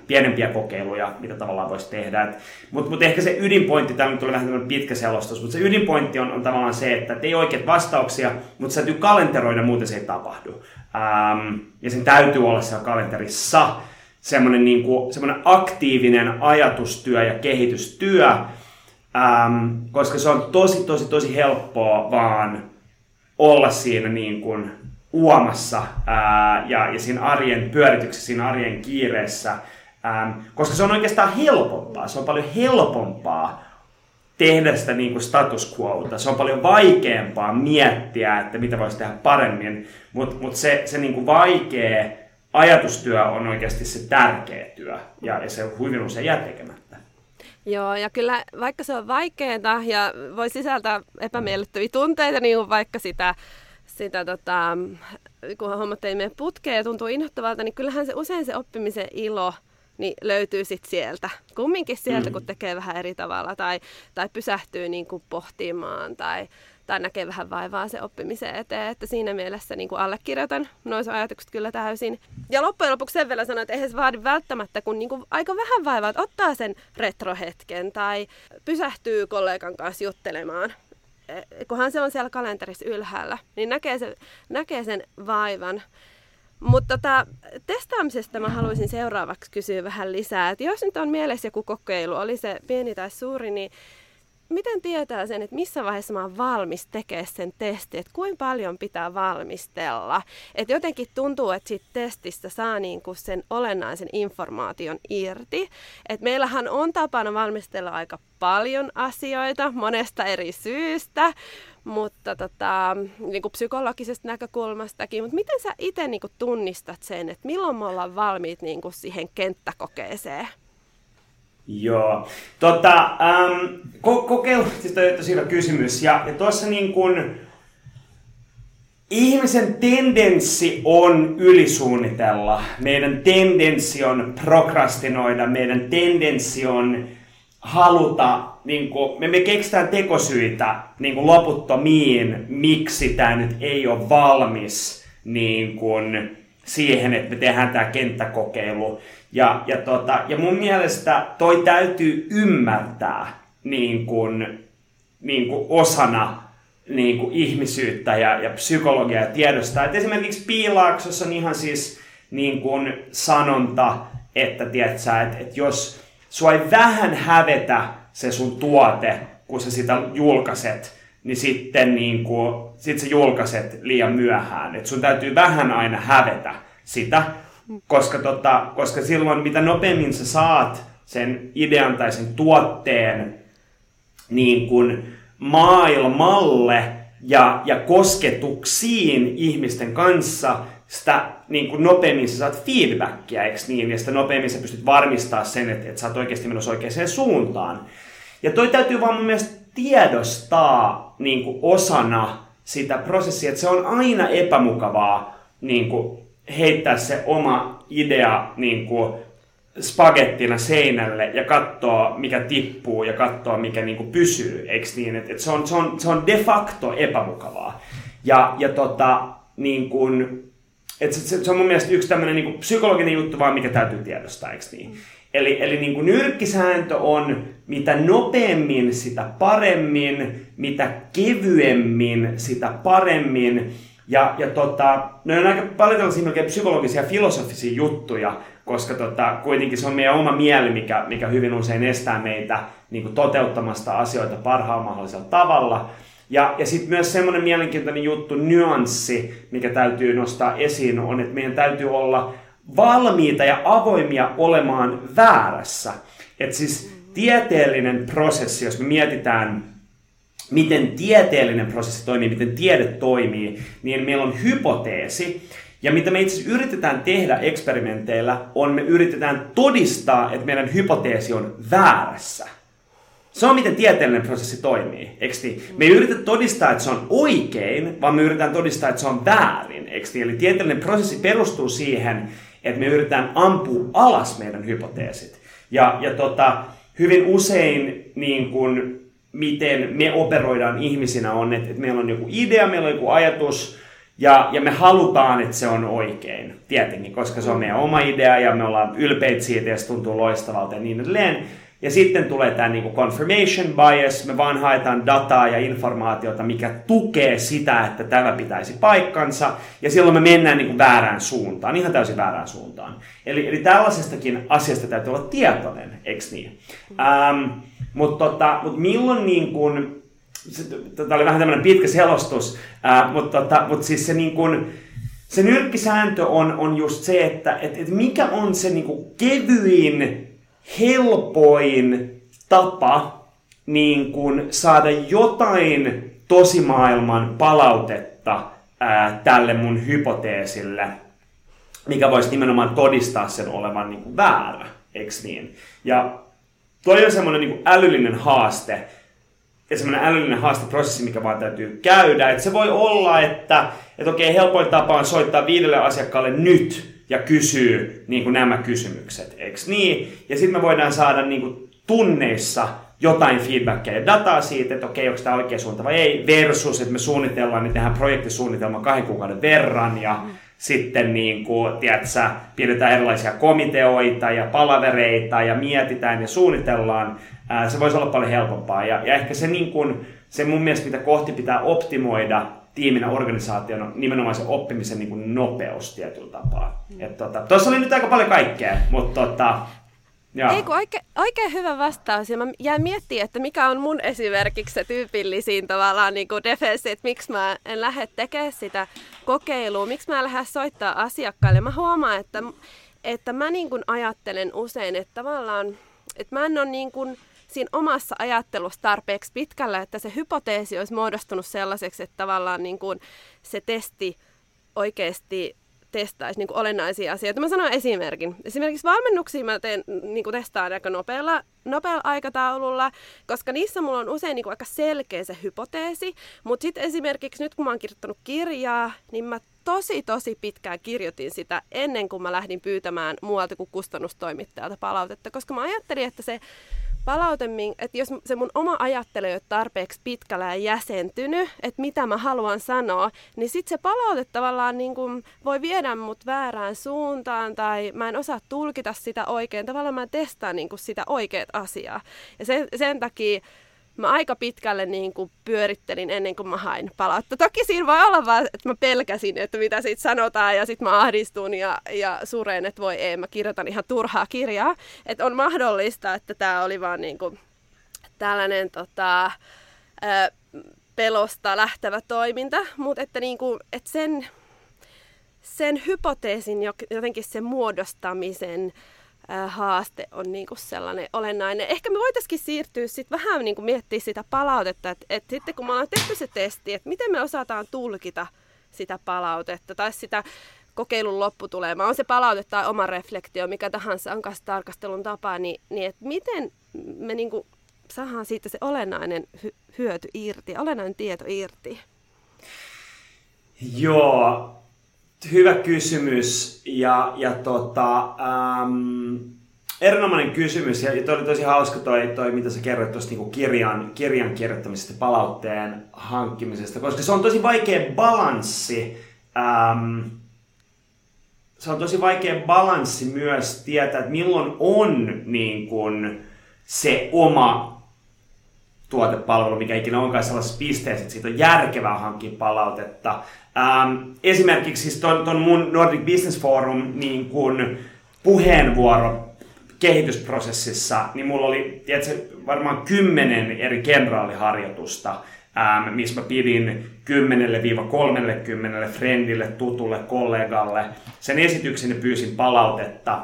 pienempiä kokeiluja, mitä tavallaan voisi tehdä. Mutta ehkä se ydinpointti, tämä nyt tulee vähän tämmöinen pitkä selostus, mutta se ydinpointti on tavallaan se, että ei oikeat vastauksia, mutta se täytyy kalenteroida, muuten se ei tapahdu. Ja sen täytyy olla siellä kalenterissa semmoinen niin kuin, semmoinen aktiivinen ajatustyö ja kehitystyö, koska se on tosi helppoa vaan olla siinä niin kuin uomassa ja siinä arjen pyörityksessä, siinä arjen kiireessä, koska se on oikeastaan helpompaa, se on paljon helpompaa tehdä sitä niin kuin status quota. Se on paljon vaikeampaa miettiä, että mitä voisi tehdä paremmin, mutta se niin kuin vaikea ajatustyö on oikeasti se tärkeä työ ja se hyvin usein jää tekemättä. Joo, ja kyllä vaikka se on vaikeaa ja voi sisältää epämiellyttäviä tunteita, niin on vaikka sitä kun hommat ei mene putkeen ja tuntuu inhottavalta, niin kyllähän se usein se oppimisen ilo niin löytyy sitten sieltä, kumminkin sieltä, kun tekee vähän eri tavalla tai pysähtyy niin kuin pohtimaan tai näkee vähän vaivaa se oppimiseen eteen, että siinä mielessä niin kuin allekirjoitan noissa ajatukset kyllä täysin. Ja loppujen lopuksi sen vielä sanon, että eihän se vaadi välttämättä, kun niin kuin aika vähän vaivaa, että ottaa sen retrohetken tai pysähtyy kollegan kanssa juttelemaan, kunhan se on siellä kalenterissa ylhäällä, niin näkee sen vaivan. Mutta testaamisesta mä haluaisin seuraavaksi kysyä vähän lisää, että jos nyt on mielessä joku kokeilu, oli se pieni tai suuri, niin miten tietää sen, että missä vaiheessa mä oon valmis tekemään sen testin, että kuinka paljon pitää valmistella? Että jotenkin tuntuu, että siitä testistä saa niinku sen olennaisen informaation irti. Että meillähän on tapana valmistella aika paljon asioita monesta eri syystä, mutta niinku psykologisesta näkökulmastakin. Mutta miten sä itse niinku tunnistat sen, että milloin me ollaan valmiit niinku siihen kenttäkokeeseen? Joo. Kokeilu, siis toi on tosi hyvä kysymys. Ja tuossa niin kun ihmisen tendenssi on ylisuunnitella. Meidän tendenssi on prokrastinoida. Meidän tendenssi on haluta, niin kun, me keksitään tekosyitä niin kun loputtomiin, miksi tämä nyt ei ole valmis niin kun siihen, että me tehdään tämä kenttäkokeilu. Ja mun mielestä toi täytyy ymmärtää niin kuin osana niin kuin ihmisyyttä ja psykologiaa ja tiedostaa. Et esimerkiksi Piilaaksossa on ihan siis niin kuin sanonta, että tiedätkö, että jos sua ei vähän hävetä se sun tuote, kun sä sitä julkaiset, niin sitten sit sä julkaiset liian myöhään. Et sun täytyy vähän aina hävetä sitä. Koska silloin mitä nopeammin sä saat sen idean tai sen tuotteen niin kun maailmalle ja kosketuksiin ihmisten kanssa, sitä niin kun nopeammin sä saat feedbackia, eiks niin? Ja sitä nopeammin sä pystyt varmistamaan sen, että sä oot oikeasti menossa oikeaan suuntaan. Ja toi täytyy vaan mun mielestä tiedostaa niin kun osana sitä prosessia, että se on aina epämukavaa niin kun heittää se oma idea niin kuin spagettina seinälle ja katsoa, mikä tippuu ja katsoa, mikä niin kuin pysyy, eikö niin? Et se on de facto epämukavaa. Niin kuin, se on mun mielestä yksi tämmöinen niin kuin psykologinen juttu vaan, mikä täytyy tiedostaa, eikö niin? Eli niin kuin nyrkkisääntö on, mitä nopeammin sitä paremmin, mitä kevyemmin sitä paremmin. Ne on aika paljon tällaisia melkein psykologisia ja filosofisia juttuja, koska kuitenkin se on meidän oma mieli, mikä hyvin usein estää meitä niin kuin toteuttamasta asioita parhaalla mahdollisella tavalla. Ja sitten myös semmoinen mielenkiintoinen juttu, nyanssi, mikä täytyy nostaa esiin, on, että meidän täytyy olla valmiita ja avoimia olemaan väärässä. Että siis tieteellinen prosessi, jos me mietitään, miten tieteellinen prosessi toimii, miten tiede toimii, niin meillä on hypoteesi. Ja mitä me itse yritetään tehdä eksperimenteillä, on me yritetään todistaa, että meidän hypoteesi on väärässä. Se on miten tieteellinen prosessi toimii, eikö niin? Me ei yritetä todistaa, että se on oikein, vaan me yritetään todistaa, että se on väärin, eikö niin? Eli tieteellinen prosessi perustuu siihen, että me yritetään ampua alas meidän hypoteesit. Ja hyvin usein niin kun, miten me operoidaan ihmisinä on, että meillä on joku idea, meillä on joku ajatus, ja me halutaan, että se on oikein, tietenkin, koska se on meidän oma idea, ja me ollaan ylpeitä siitä, ja se tuntuu loistavalta ja niin edelleen. Ja sitten tulee tämä niin kuin confirmation bias, me vaan haetaan dataa ja informaatiota, mikä tukee sitä, että tämä pitäisi paikkansa, ja silloin me mennään niin kuin väärään suuntaan, ihan täysin väärään suuntaan. Eli tällaisestakin asiasta täytyy olla tietoinen, eikö niin? Mutta milloin niin kuin, tämä oli vähän tämmöinen pitkä selostus, mutta siis se niin kuin, se nyrkkisääntö on just se, että mikä on se niin kuin kevyin, helpoin tapa niin kuin saada jotain tosimaailman palautetta tälle mun hypoteesille, mikä voisi nimenomaan todistaa sen olevan niin kuin väärä, eiks niin? Ja toi on semmoinen niin kuin älyllinen haaste, ja semmoinen älyllinen haasteprosessi, mikä vaan täytyy käydä. Et se voi olla, että okei, helpoin tapa on soittaa 5 asiakkaalle nyt, ja kysyy niin kuin nämä kysymykset, eiks niin? Ja sitten me voidaan saada niin kuin tunneissa jotain feedbackia ja dataa siitä, että okei, onko tämä oikea suunta vai ei, versus, että me suunnitellaan, niin tehdään projektisuunnitelma 2 kuukauden verran, ja sitten niin kuin, tiedätkö, pidetään erilaisia komiteoita ja palavereita, ja mietitään ja suunnitellaan. Se voisi olla paljon helpompaa, ja ehkä se, niin kuin, se mun mielestä, mitä kohti pitää optimoida, tiiminä, organisaationa, nimenomaan se oppimisen niin kuin nopeus tietyllä tapaa. Tuossa oli nyt aika paljon kaikkea, mutta oikein hyvä vastaus, ja mä jään miettimään, että mikä on mun esimerkiksi se tyypillisiin tavallaan niin kuin defenssi, että miksi mä en lähde tekemään sitä kokeilua, miksi mä en lähde soittaa asiakkaille. Mä huomaan, että mä niin kuin ajattelen usein, että tavallaan, että mä en ole niin kuin siinä omassa ajattelussa tarpeeksi pitkällä, että se hypoteesi olisi muodostunut sellaiseksi, että tavallaan niin kuin se testi oikeasti testaisi niin kuin olennaisia asioita. Mä sanon esimerkin. Esimerkiksi valmennuksia mä teen, niin kuin testaan aika nopealla aikataululla, koska niissä mulla on usein niin kuin aika selkeä se hypoteesi. Mutta sitten esimerkiksi nyt kun mä oon kirjoittanut kirjaa, niin mä tosi pitkään kirjoitin sitä ennen kuin mä lähdin pyytämään muualta kuin kustannustoimittajalta palautetta, koska mä ajattelin, että se palautemmin, että jos se mun oma ajattelu ei ole tarpeeksi pitkällä ja jäsentynyt, että mitä mä haluan sanoa, niin sit se palaute tavallaan niin kuin voi viedä mut väärään suuntaan, tai mä en osaa tulkita sitä oikein, tavallaan mä en testaa niin kuin sitä oikeat asiaa. Ja sen takia mä aika pitkälle niin kuin pyörittelin ennen kuin mä hain palautta. Toki siinä voi olla vaan, että mä pelkäsin, että mitä siitä sanotaan, ja sitten mä ahdistun ja sureen, että voi ei, mä kirjoitan ihan turhaa kirjaa. Että on mahdollista, että tää oli vaan niin kuin tällainen pelosta lähtevä toiminta, mutta että niin kuin, että sen hypoteesin jotenkin sen muodostamisen haaste on niinku sellainen olennainen. Ehkä me voitaisiin siirtyä sitten vähän niinku miettiä sitä palautetta, että sitten kun me ollaan tehty se testi, että miten me osataan tulkita sitä palautetta tai sitä kokeilun lopputulemaa, on se palaute tai oma reflektio, mikä tahansa on kanssa tarkastelun tapa, niin että miten me niinku saadaan siitä se olennainen hyöty irti, olennainen tieto irti? Joo. Hyvä kysymys ja erinomainen kysymys, ja toi oli tosi hauska toi mitä sä kerroit tuosta niinku kirjan kirjoittamisesta, palautteen hankkimisesta, koska se on tosi vaikea balanssi. Se on tosi vaikea balanssi myös tietää, että milloin on niin kun se oma tuotepalvelu, mikä ikinä onkaan sellaisessa pisteessä, että siitä on järkevää hankkia palautetta. Esimerkiksi siis ton mun Nordic Business Forum niin kun puheenvuoro kehitysprosessissa, niin mulla oli varmaan 10 eri kenraaliharjoitusta, missä mä pidin 10-30 friendille, tutulle, kollegalle sen esityksen ja pyysin palautetta.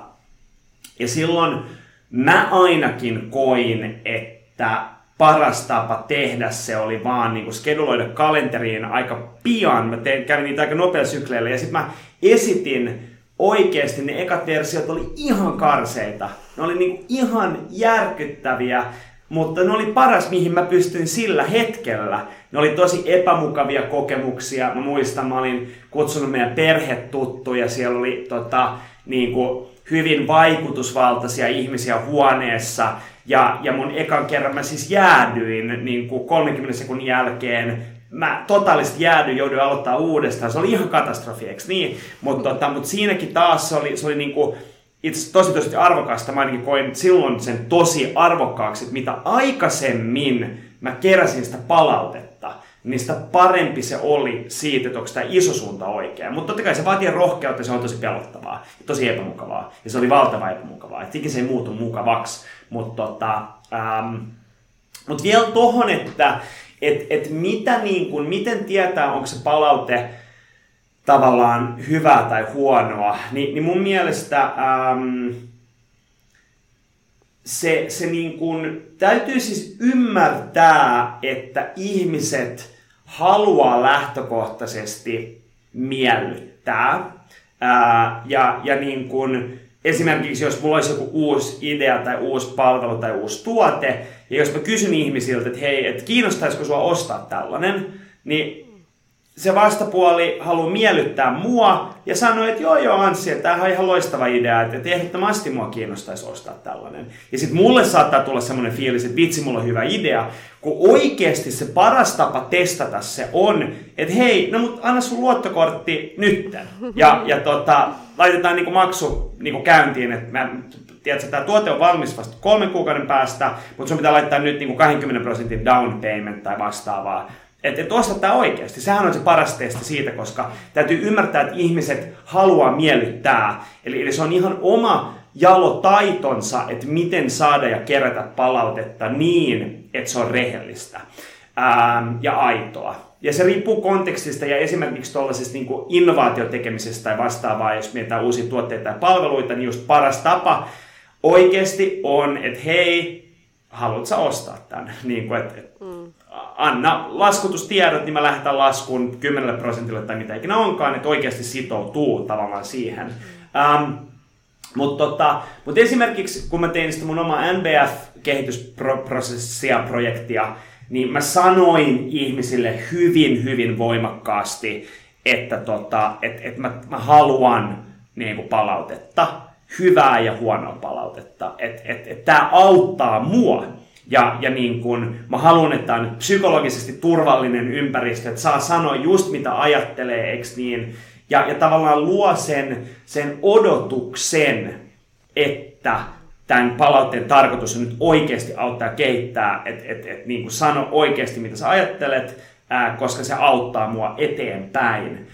Ja silloin mä ainakin koin, että paras tapa tehdä se oli vaan niin kuin skeduloida kalenteriin aika pian. Mä kävin niitä aika nopealla sykleillä, ja sitten mä esitin oikeasti, ne ekat versiot oli ihan karseita. Ne oli niin kuin ihan järkyttäviä, Mutta ne oli paras, mihin mä pystyin sillä hetkellä. Ne oli tosi epämukavia kokemuksia. Mä muistan, mä olin kutsunut meidän perhetuttuja. Siellä oli hyvin vaikutusvaltaisia ihmisiä huoneessa. Ja mun ekan kerran mä siis jäädyin 30 sekunnin jälkeen. Mä totaalisesti jouduin aloittaa uudestaan. Se oli ihan katastrofi, eikö niin? Mutta mut siinäkin taas se oli itse tosi arvokasta. Mä ainakin koin silloin sen tosi arvokkaaksi, että mitä aikaisemmin mä keräsin sitä palautetta, niin sitä parempi se oli siitä, että onko tämä iso suunta oikea. Mutta totta kai se vaatii rohkeutta ja se on tosi pelottavaa ja tosi epämukavaa. Ja se oli valtava epämukavaa. Et se ei muutu mukavaksi. Mutta mut vielä tohon, että miten tietää, onko se palaute tavallaan hyvää tai huonoa, niin mun mielestä täytyy siis ymmärtää, että ihmiset haluaa lähtökohtaisesti miellyttää. Esimerkiksi jos mulla olisi joku uusi idea tai uusi palvelu tai uusi tuote, ja jos mä kysyn ihmisiltä, että hei, kiinnostaisiko sua ostaa tällainen, niin se vastapuoli haluaa miellyttää mua ja sanoo, että joo Anssi, tämähän on ihan loistava idea, että ehdottomasti mua kiinnostaisi ostaa tällainen. Ja sitten mulle saattaa tulla semmoinen fiilis, että vitsi, mulla on hyvä idea, kun oikeasti se paras tapa testata se on, että hei, no mut anna sun luottokortti nytten. Ja laitetaan maksu käyntiin, että tämä tuote on valmis vasta 3 kuukauden päästä, mutta sun pitää laittaa nyt 20% down payment tai vastaavaa. Että osta tämä oikeasti. Sehän on se paras testi siitä, koska täytyy ymmärtää, että ihmiset haluaa miellyttää. Eli se on ihan oma jalotaitonsa, että miten saada ja kerätä palautetta niin, että se on rehellistä ja aitoa. Ja se riippuu kontekstista ja esimerkiksi tuollaisesta innovaatiotekemisestä tai vastaavaa, jos mietitään uusia tuotteita tai palveluita, niin just paras tapa oikeasti on, että hei, haluatko sä ostaa tämän? Anna laskutustiedot, niin mä lähetän laskun 10% tai mitä ikinä onkaan, että oikeasti sitoutuu tavallaan siihen. Mutta esimerkiksi kun mä tein sitä mun omaa NBF-kehitysprosessia, projektia, niin mä sanoin ihmisille hyvin voimakkaasti, että mä haluan palautetta, hyvää ja huonoa palautetta, että tää auttaa mua. Ja mä haluan, että on psykologisesti turvallinen ympäristö, että saa sanoa just mitä ajattelee, eiks niin? Ja tavallaan luo sen odotuksen, että tämän palautteen tarkoitus on nyt oikeasti auttaa ja kehittää, että sano oikeasti mitä sä ajattelet, koska se auttaa mua eteenpäin.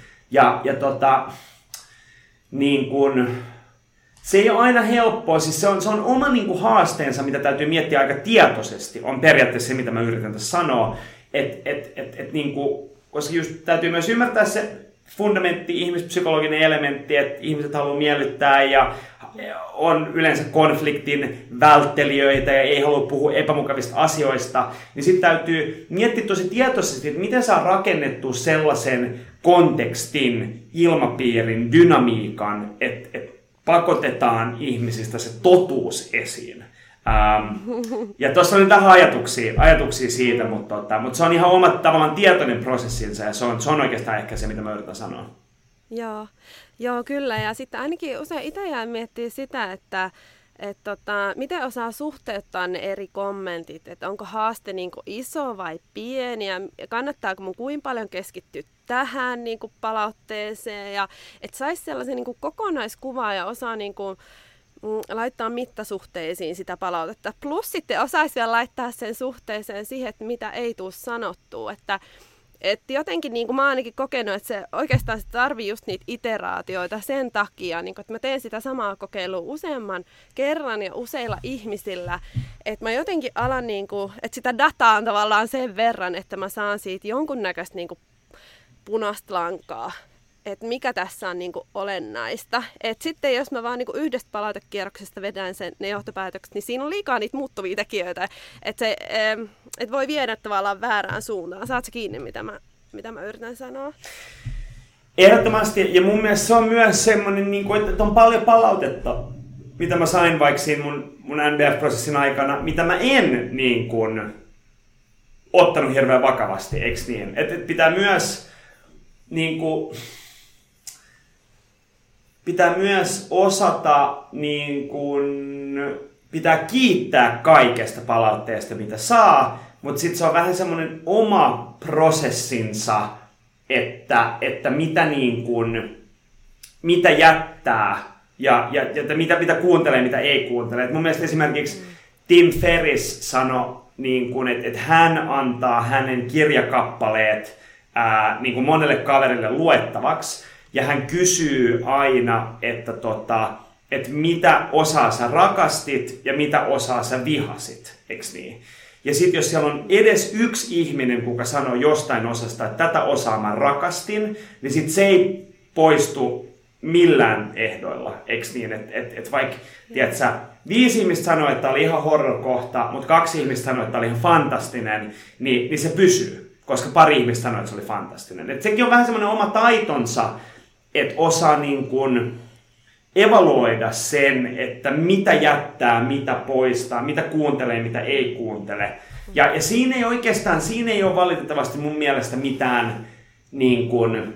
Se ei ole aina helppoa, siis se on oma haasteensa, mitä täytyy miettiä aika tietoisesti, on periaatteessa se, mitä mä yritän tässä sanoa, koska just täytyy myös ymmärtää se fundamentti, ihmispsykologinen elementti, että ihmiset haluaa miellyttää ja on yleensä konfliktin välttelijöitä ja ei halua puhua epämukavista asioista, niin sitten täytyy miettiä tosi tietoisesti, että miten saa rakennettua sellaisen kontekstin, ilmapiirin, dynamiikan, että pakotetaan ihmisistä se totuus esiin. Ja tuossa oli vähän ajatuksia siitä, mutta se on ihan oma tavallaan tietoinen prosessinsa ja se on oikeastaan ehkä se, mitä mä yritän sanoa. Joo, kyllä. Ja sitten ainakin usein itse jää miettimään sitä, että miten osaa suhteuttaa ne eri kommentit, että onko haaste iso vai pieni ja kannattaako mun kuin paljon keskittyä tähän palautteeseen ja että saisi sellaisen kokonaiskuvaa ja osaa laittaa mittasuhteisiin sitä palautetta. Plus sitten osaisi vielä laittaa sen suhteeseen siihen, että mitä ei tule sanottua. Että jotenkin mä oon ainakin kokenut, että se oikeastaan tarvii just niitä iteraatioita sen takia, että mä teen sitä samaa kokeilua useamman kerran ja useilla ihmisillä, että mä jotenkin alan, että sitä dataa on tavallaan sen verran, että mä saan siitä jonkunnäköistä punaista lankaa, että mikä tässä on olennaista. Että sitten jos mä vaan yhdestä palautekierroksesta vedän sen, ne johtopäätökset, niin siinä on liikaa niitä muuttuvia tekijöitä. Että et voi viedä tavallaan väärään suuntaan. Saatko kiinni, mitä mä yritän sanoa? Ehdottomasti. Ja mun mielestä se on myös semmoinen, että on paljon palautetta, mitä mä sain vaikka siinä mun NBF-prosessin aikana, mitä mä en niin kuin ottanut hirveän vakavasti, eikö niin? Et pitää myös niin kuin, pitää myös osata niin kuin, pitää kiittää kaikesta palautteesta, mitä saa, mutta sitten se on vähän semmoinen oma prosessinsa, että mitä niin kuin, mitä jättää ja mitä kuuntelee, mitä ei kuuntele. Et mun mielestä esimerkiksi Tim Ferriss sanoi, niin kuin, että hän antaa hänen kirjakappaleet niin kuin monelle kaverille luettavaksi. Ja hän kysyy aina, että mitä osaa sä rakastit ja mitä osaa sä vihasit, eiks niin? Ja sit jos siellä on edes yksi ihminen, kuka sanoo jostain osasta, että tätä osaa mä rakastin, niin sit se ei poistu millään ehdoilla, eiks niin? Että vaikka, tiedätkö, 5 ihmistä sanoo, että tää oli ihan horror-kohta, mutta 2 ihmistä sanoo, että tää oli ihan fantastinen, niin se pysyy, koska pari ihmistä sanoo, että se oli fantastinen. Et sekin on vähän semmoinen oma taitonsa, että osaa niin kuin evaluoida sen, että mitä jättää, mitä poistaa, mitä kuuntelee, mitä ei kuuntele. Ja siinä ei oikeastaan, siinä ei ole valitettavasti mun mielestä mitään niin kuin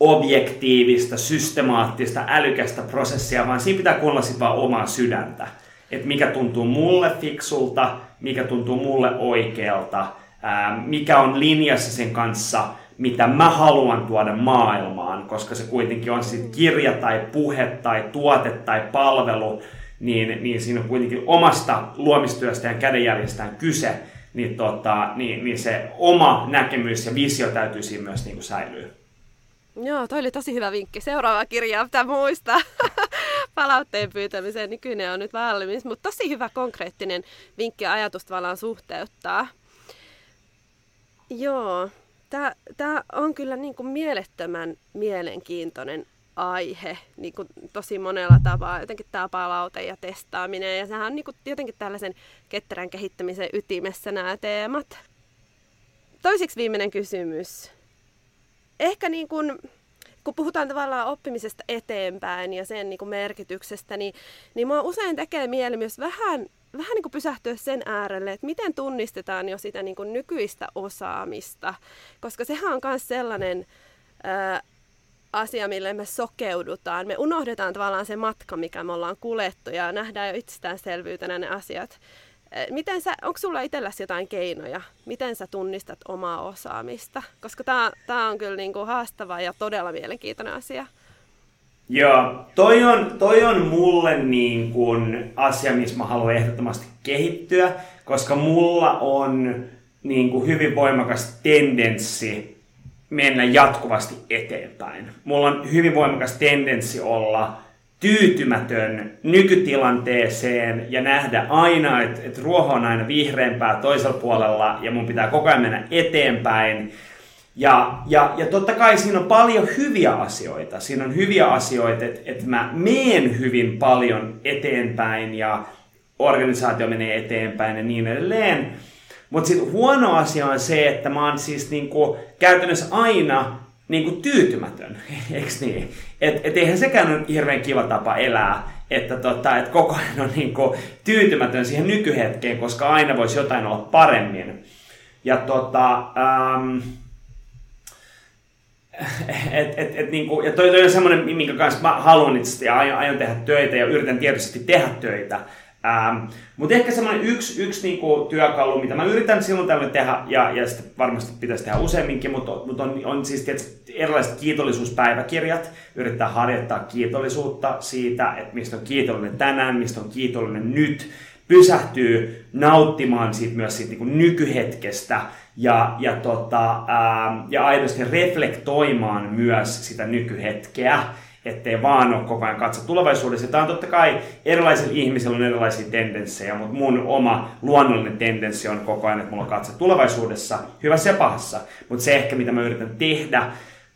objektiivista, systemaattista, älykästä prosessia, vaan siinä pitää kuulla sitten vaan omaa sydäntä. Että mikä tuntuu mulle fiksulta, mikä tuntuu mulle oikealta, mikä on linjassa sen kanssa, mitä mä haluan tuoda maailmaan, koska se kuitenkin on sitten kirja tai puhe tai tuote tai palvelu, niin siinä on kuitenkin omasta luomistyöstä ja kädenjäljestään kyse, niin se oma näkemys ja visio täytyy siinä myös niin kuin säilyä. Joo, toi oli tosi hyvä vinkki. Seuraava kirja pitää muistaa palautteen pyytämiseen, niin kyllä ne on nyt valmis, mutta tosi hyvä konkreettinen vinkki ja ajatus tavallaan suhteuttaa. Joo. Tämä on kyllä niin kuin mielettömän mielenkiintoinen aihe niin kuin tosi monella tapaa. Jotenkin tämä palaute ja testaaminen, ja sehän on niin kuin jotenkin tällaisen ketterän kehittämisen ytimessä nämä teemat. Toiseksi viimeinen kysymys. Ehkä niin kuin, kun puhutaan tavallaan oppimisesta eteenpäin ja sen niin kuin merkityksestä, niin minua usein tekee mieli myös vähän niin kuin pysähtyä sen äärelle, että miten tunnistetaan jo sitä niin kuin nykyistä osaamista, koska sehän on myös sellainen asia, mille me sokeudutaan. Me unohdetaan tavallaan se matka, mikä me ollaan kuljettu, ja nähdään jo itsestäänselvyytenä ne asiat. Onko sulla itselläsi jotain keinoja, miten sä tunnistat omaa osaamista? Koska tämä on kyllä niin kuin haastava ja todella mielenkiintoinen asia. Joo, toi on mulle niin kuin asia, missä mä haluan ehdottomasti kehittyä, koska mulla on niin kuin hyvin voimakas tendenssi mennä jatkuvasti eteenpäin. Mulla on hyvin voimakas tendenssi olla tyytymätön nykytilanteeseen ja nähdä aina, että ruoho on aina vihreämpää toisella puolella ja mun pitää koko ajan mennä eteenpäin. Ja totta kai siinä on paljon hyviä asioita. Siinä on hyviä asioita, että mä meen hyvin paljon eteenpäin ja organisaatio menee eteenpäin ja niin edelleen. Mutta sitten huono asia on se, että mä oon siis niinku käytännössä aina niinku tyytymätön, eiks niin? Et eihän sekään ole hirveän kiva tapa elää, että koko ajan on niinku tyytymätön siihen nykyhetkeen, koska aina voisi jotain olla paremmin. Ja niinku, ja toi on semmoinen, minkä kanssa mä haluan itse ja aion tehdä töitä ja yritän tietysti tehdä töitä. Mutta ehkä semmoinen yksi niinku työkalu, mitä mä yritän silloin tällöin tehdä ja sitten varmasti pitäisi tehdä useamminkin, mutta on siis tietysti erilaiset kiitollisuuspäiväkirjat. Yrittää harjoittaa kiitollisuutta siitä, että mistä on kiitollinen tänään, mistä on kiitollinen nyt. Pysähtyy nauttimaan siitä myös siitä niinku nykyhetkestä. Ja aidosti reflektoimaan myös sitä nykyhetkeä, ettei vaan ole koko ajan katso tulevaisuudessa. Tämä on totta kai, erilaisilla ihmisillä on erilaisia tendenssejä, mutta mun oma luonnollinen tendenssi on koko ajan, että mulla on katse tulevaisuudessa, hyvässä ja pahassa. Mutta se ehkä, mitä mä yritän tehdä,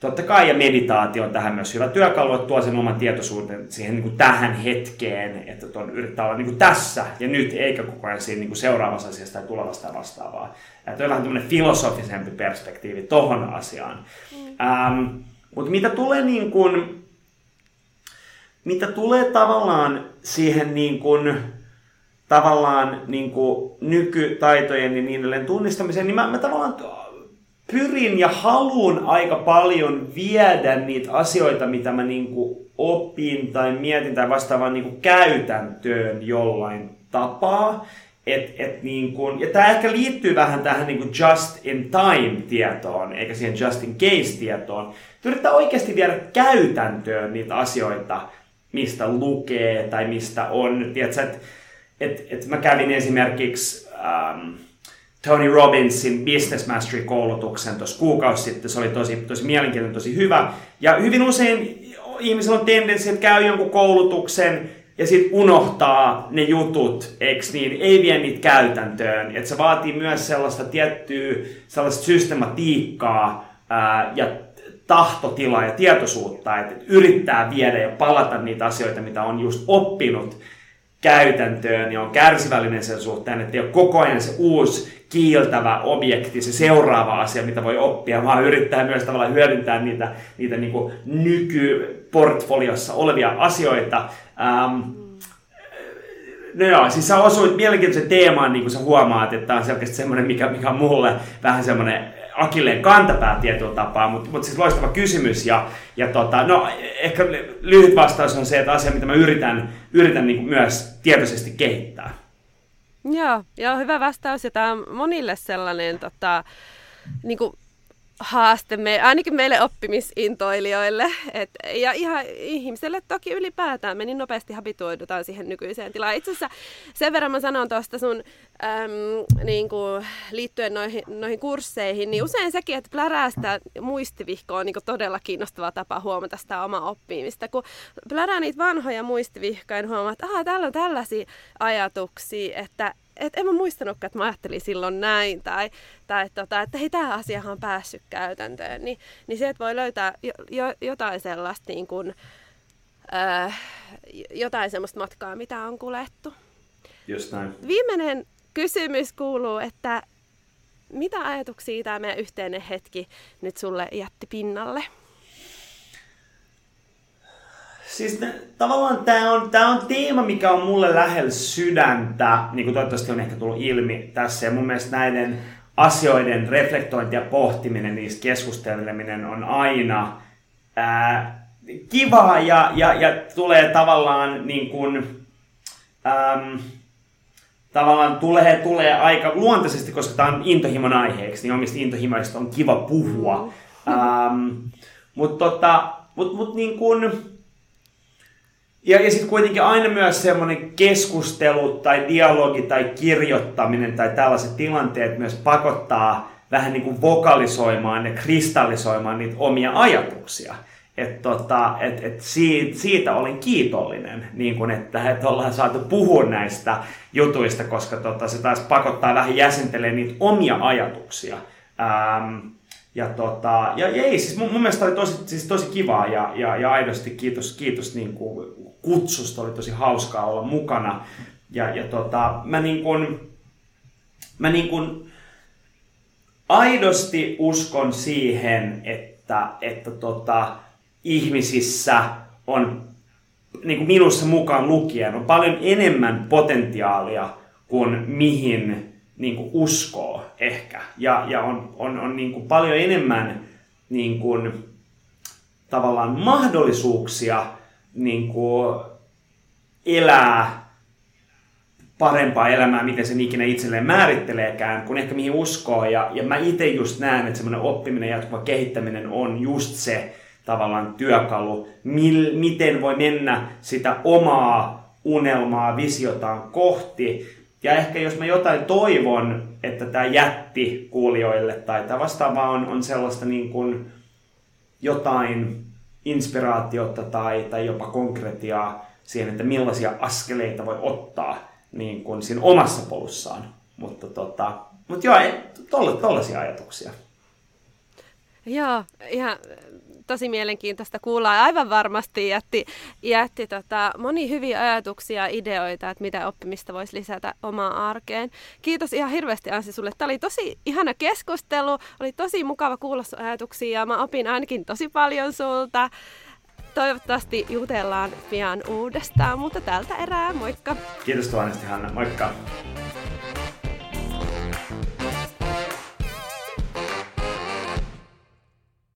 totta kai, ja meditaatio on tähän myös hyvä työkalu, että tuo sen oman tietoisuuden siihen niin kuin tähän hetkeen, että yrittää olla niin kuin tässä ja nyt, eikä koko ajan siinä niin kuin seuraavassa asiassa tai tulevasta vastaavaa. Tuo on vähän tämmöinen filosofisempi perspektiivi tohon asiaan. Mutta mitä tulee niin kuin Mitä tulee tavallaan siihen niin kuin, tavallaan niin kuin nykytaitojen ja niin edelleen tunnistamiseen, niin mä tavallaan pyrin ja haluan aika paljon viedä niitä asioita, mitä mä niin kuin opin tai mietin tai vastaavaan niin kuin käytäntöön jollain tapaa. Niin kun, ja tämä ehkä liittyy vähän tähän niin kun just in time-tietoon, eikä siihen just in case-tietoon. Yrittää oikeasti viedä käytäntöön niitä asioita, mistä lukee tai mistä on. Tiedätkö, et mä kävin esimerkiksi Tony Robbinsin Business Mastery-koulutuksen tuossa kuukausi sitten. Se oli tosi mielenkiintoinen, tosi hyvä. Ja hyvin usein ihmisillä on tendenssi, että käy jonkun koulutuksen, ja sitten unohtaa ne jutut, eiks niin, ei vie niitä käytäntöön. Et se vaatii myös sellaista tiettyä sellaista systematiikkaa ja tahtotilaa ja tietoisuutta, että yrittää viedä ja palata niitä asioita, mitä on just oppinut käytäntöön ja on kärsivällinen sen suhteen, että ei ole koko ajan se uusi kiiltävä objekti, se seuraava asia, mitä voi oppia, vaan yrittää myös tavallaan hyödyntää niitä niin kuin nykyportfoliossa olevia asioita. Siis sä osuit mielenkiintoisen teemaan, niin kuin sä huomaat, että tämä on selkeästi semmoinen, mikä on mulle vähän semmoinen akilleen kantapää tietyllä tapaa, mutta siis loistava kysymys. Ja ehkä lyhyt vastaus on se, että asia, mitä mä yritän niin kuin myös tietoisesti kehittää. Joo, ja hyvä vastaus. Ja tämä on monille sellainen niin kuin haaste, ainakin meille oppimisintoilijoille. Ja ihan ihmiselle toki ylipäätään me niin nopeasti habituoidutaan siihen nykyiseen tilaan. Itse asiassa sen verran mä sanon tuosta sun niin kuin liittyen noihin kursseihin, niin usein sekin, että pläräästä muistivihko on niin kuin todella kiinnostava tapa huomata sitä omaa oppimista. Kun plärää niitä vanhoja muistivihkoja, niin huomaa, että täällä on tällaisia ajatuksia, että en mä muistanutkaan, että mä ajattelin silloin näin, tai että hei, tämä asiahan on päässyt käytäntöön. Niin se, että voi löytää jotain sellaista, niin kuin, jotain sellaista matkaa, mitä on kuljettu. Just näin. Viimeinen kysymys kuuluu, että mitä ajatuksia tämä meidän yhteinen hetki nyt sulle jätti pinnalle? Siis tavallaan tämä on teema, mikä on mulle lähellä sydäntä, niin kuin toivottavasti on ehkä tullut ilmi tässä. Ja mun mielestä näiden asioiden reflektointi ja pohtiminen, niistä keskusteleminen on aina kivaa ja tulee tavallaan niin kuin, tavallaan tulee aika luontaisesti, koska tämä on intohimon aiheeksi, niin omista intohimoista on kiva puhua. Mutta niin kuin, ja sitten kuitenkin aina myös semmoinen keskustelu tai dialogi tai kirjoittaminen tai tällaiset tilanteet myös pakottaa vähän niin kuin vokalisoimaan ja kristallisoimaan niitä omia ajatuksia. Siitä olen kiitollinen, niin kun, että ollaan saatu puhua näistä jutuista, koska se taas pakottaa vähän jäsentelemään niitä omia ajatuksia. Siis mun mielestä oli tosi kivaa ja aidosti kiitos niin kuin kutsusta, oli tosi hauskaa olla mukana mä aidosti uskon siihen, että ihmisissä on niin kuin minussa mukaan lukien on paljon enemmän potentiaalia kuin mihin niin kuin uskoo ehkä ja on niin kuin paljon enemmän niin kuin tavallaan mahdollisuuksia niin kuin elää parempaa elämää, miten sen ikinä itselleen määritteleekään, kun ehkä mihin uskoo. Ja mä itse just näen, että semmoinen oppiminen ja jatkuva kehittäminen on just se tavallaan työkalu, miten voi mennä sitä omaa unelmaa, visiotaan kohti. Ja ehkä jos mä jotain toivon, että tämä jätti kuulijoille tai tämä vastaavaa on sellaista niin kuin jotain inspiraatiota tai jopa konkretiaa siihen, että millaisia askeleita voi ottaa niin kuin siinä omassa polussaan. Mutta joo, tollaisia ajatuksia. Joo, ihan tosi mielenkiintoista kuulla. Aivan varmasti jätti moni hyviä ajatuksia ja ideoita, että mitä oppimista voisi lisätä omaan arkeen. Kiitos ihan hirveästi, Anssi, sulle. Tämä oli tosi ihana keskustelu. Oli tosi mukava kuulla sun ajatuksia ja mä opin ainakin tosi paljon sulta. Toivottavasti jutellaan pian uudestaan, mutta tältä erää moikka! Kiitos tuonnesti Hanna, moikka!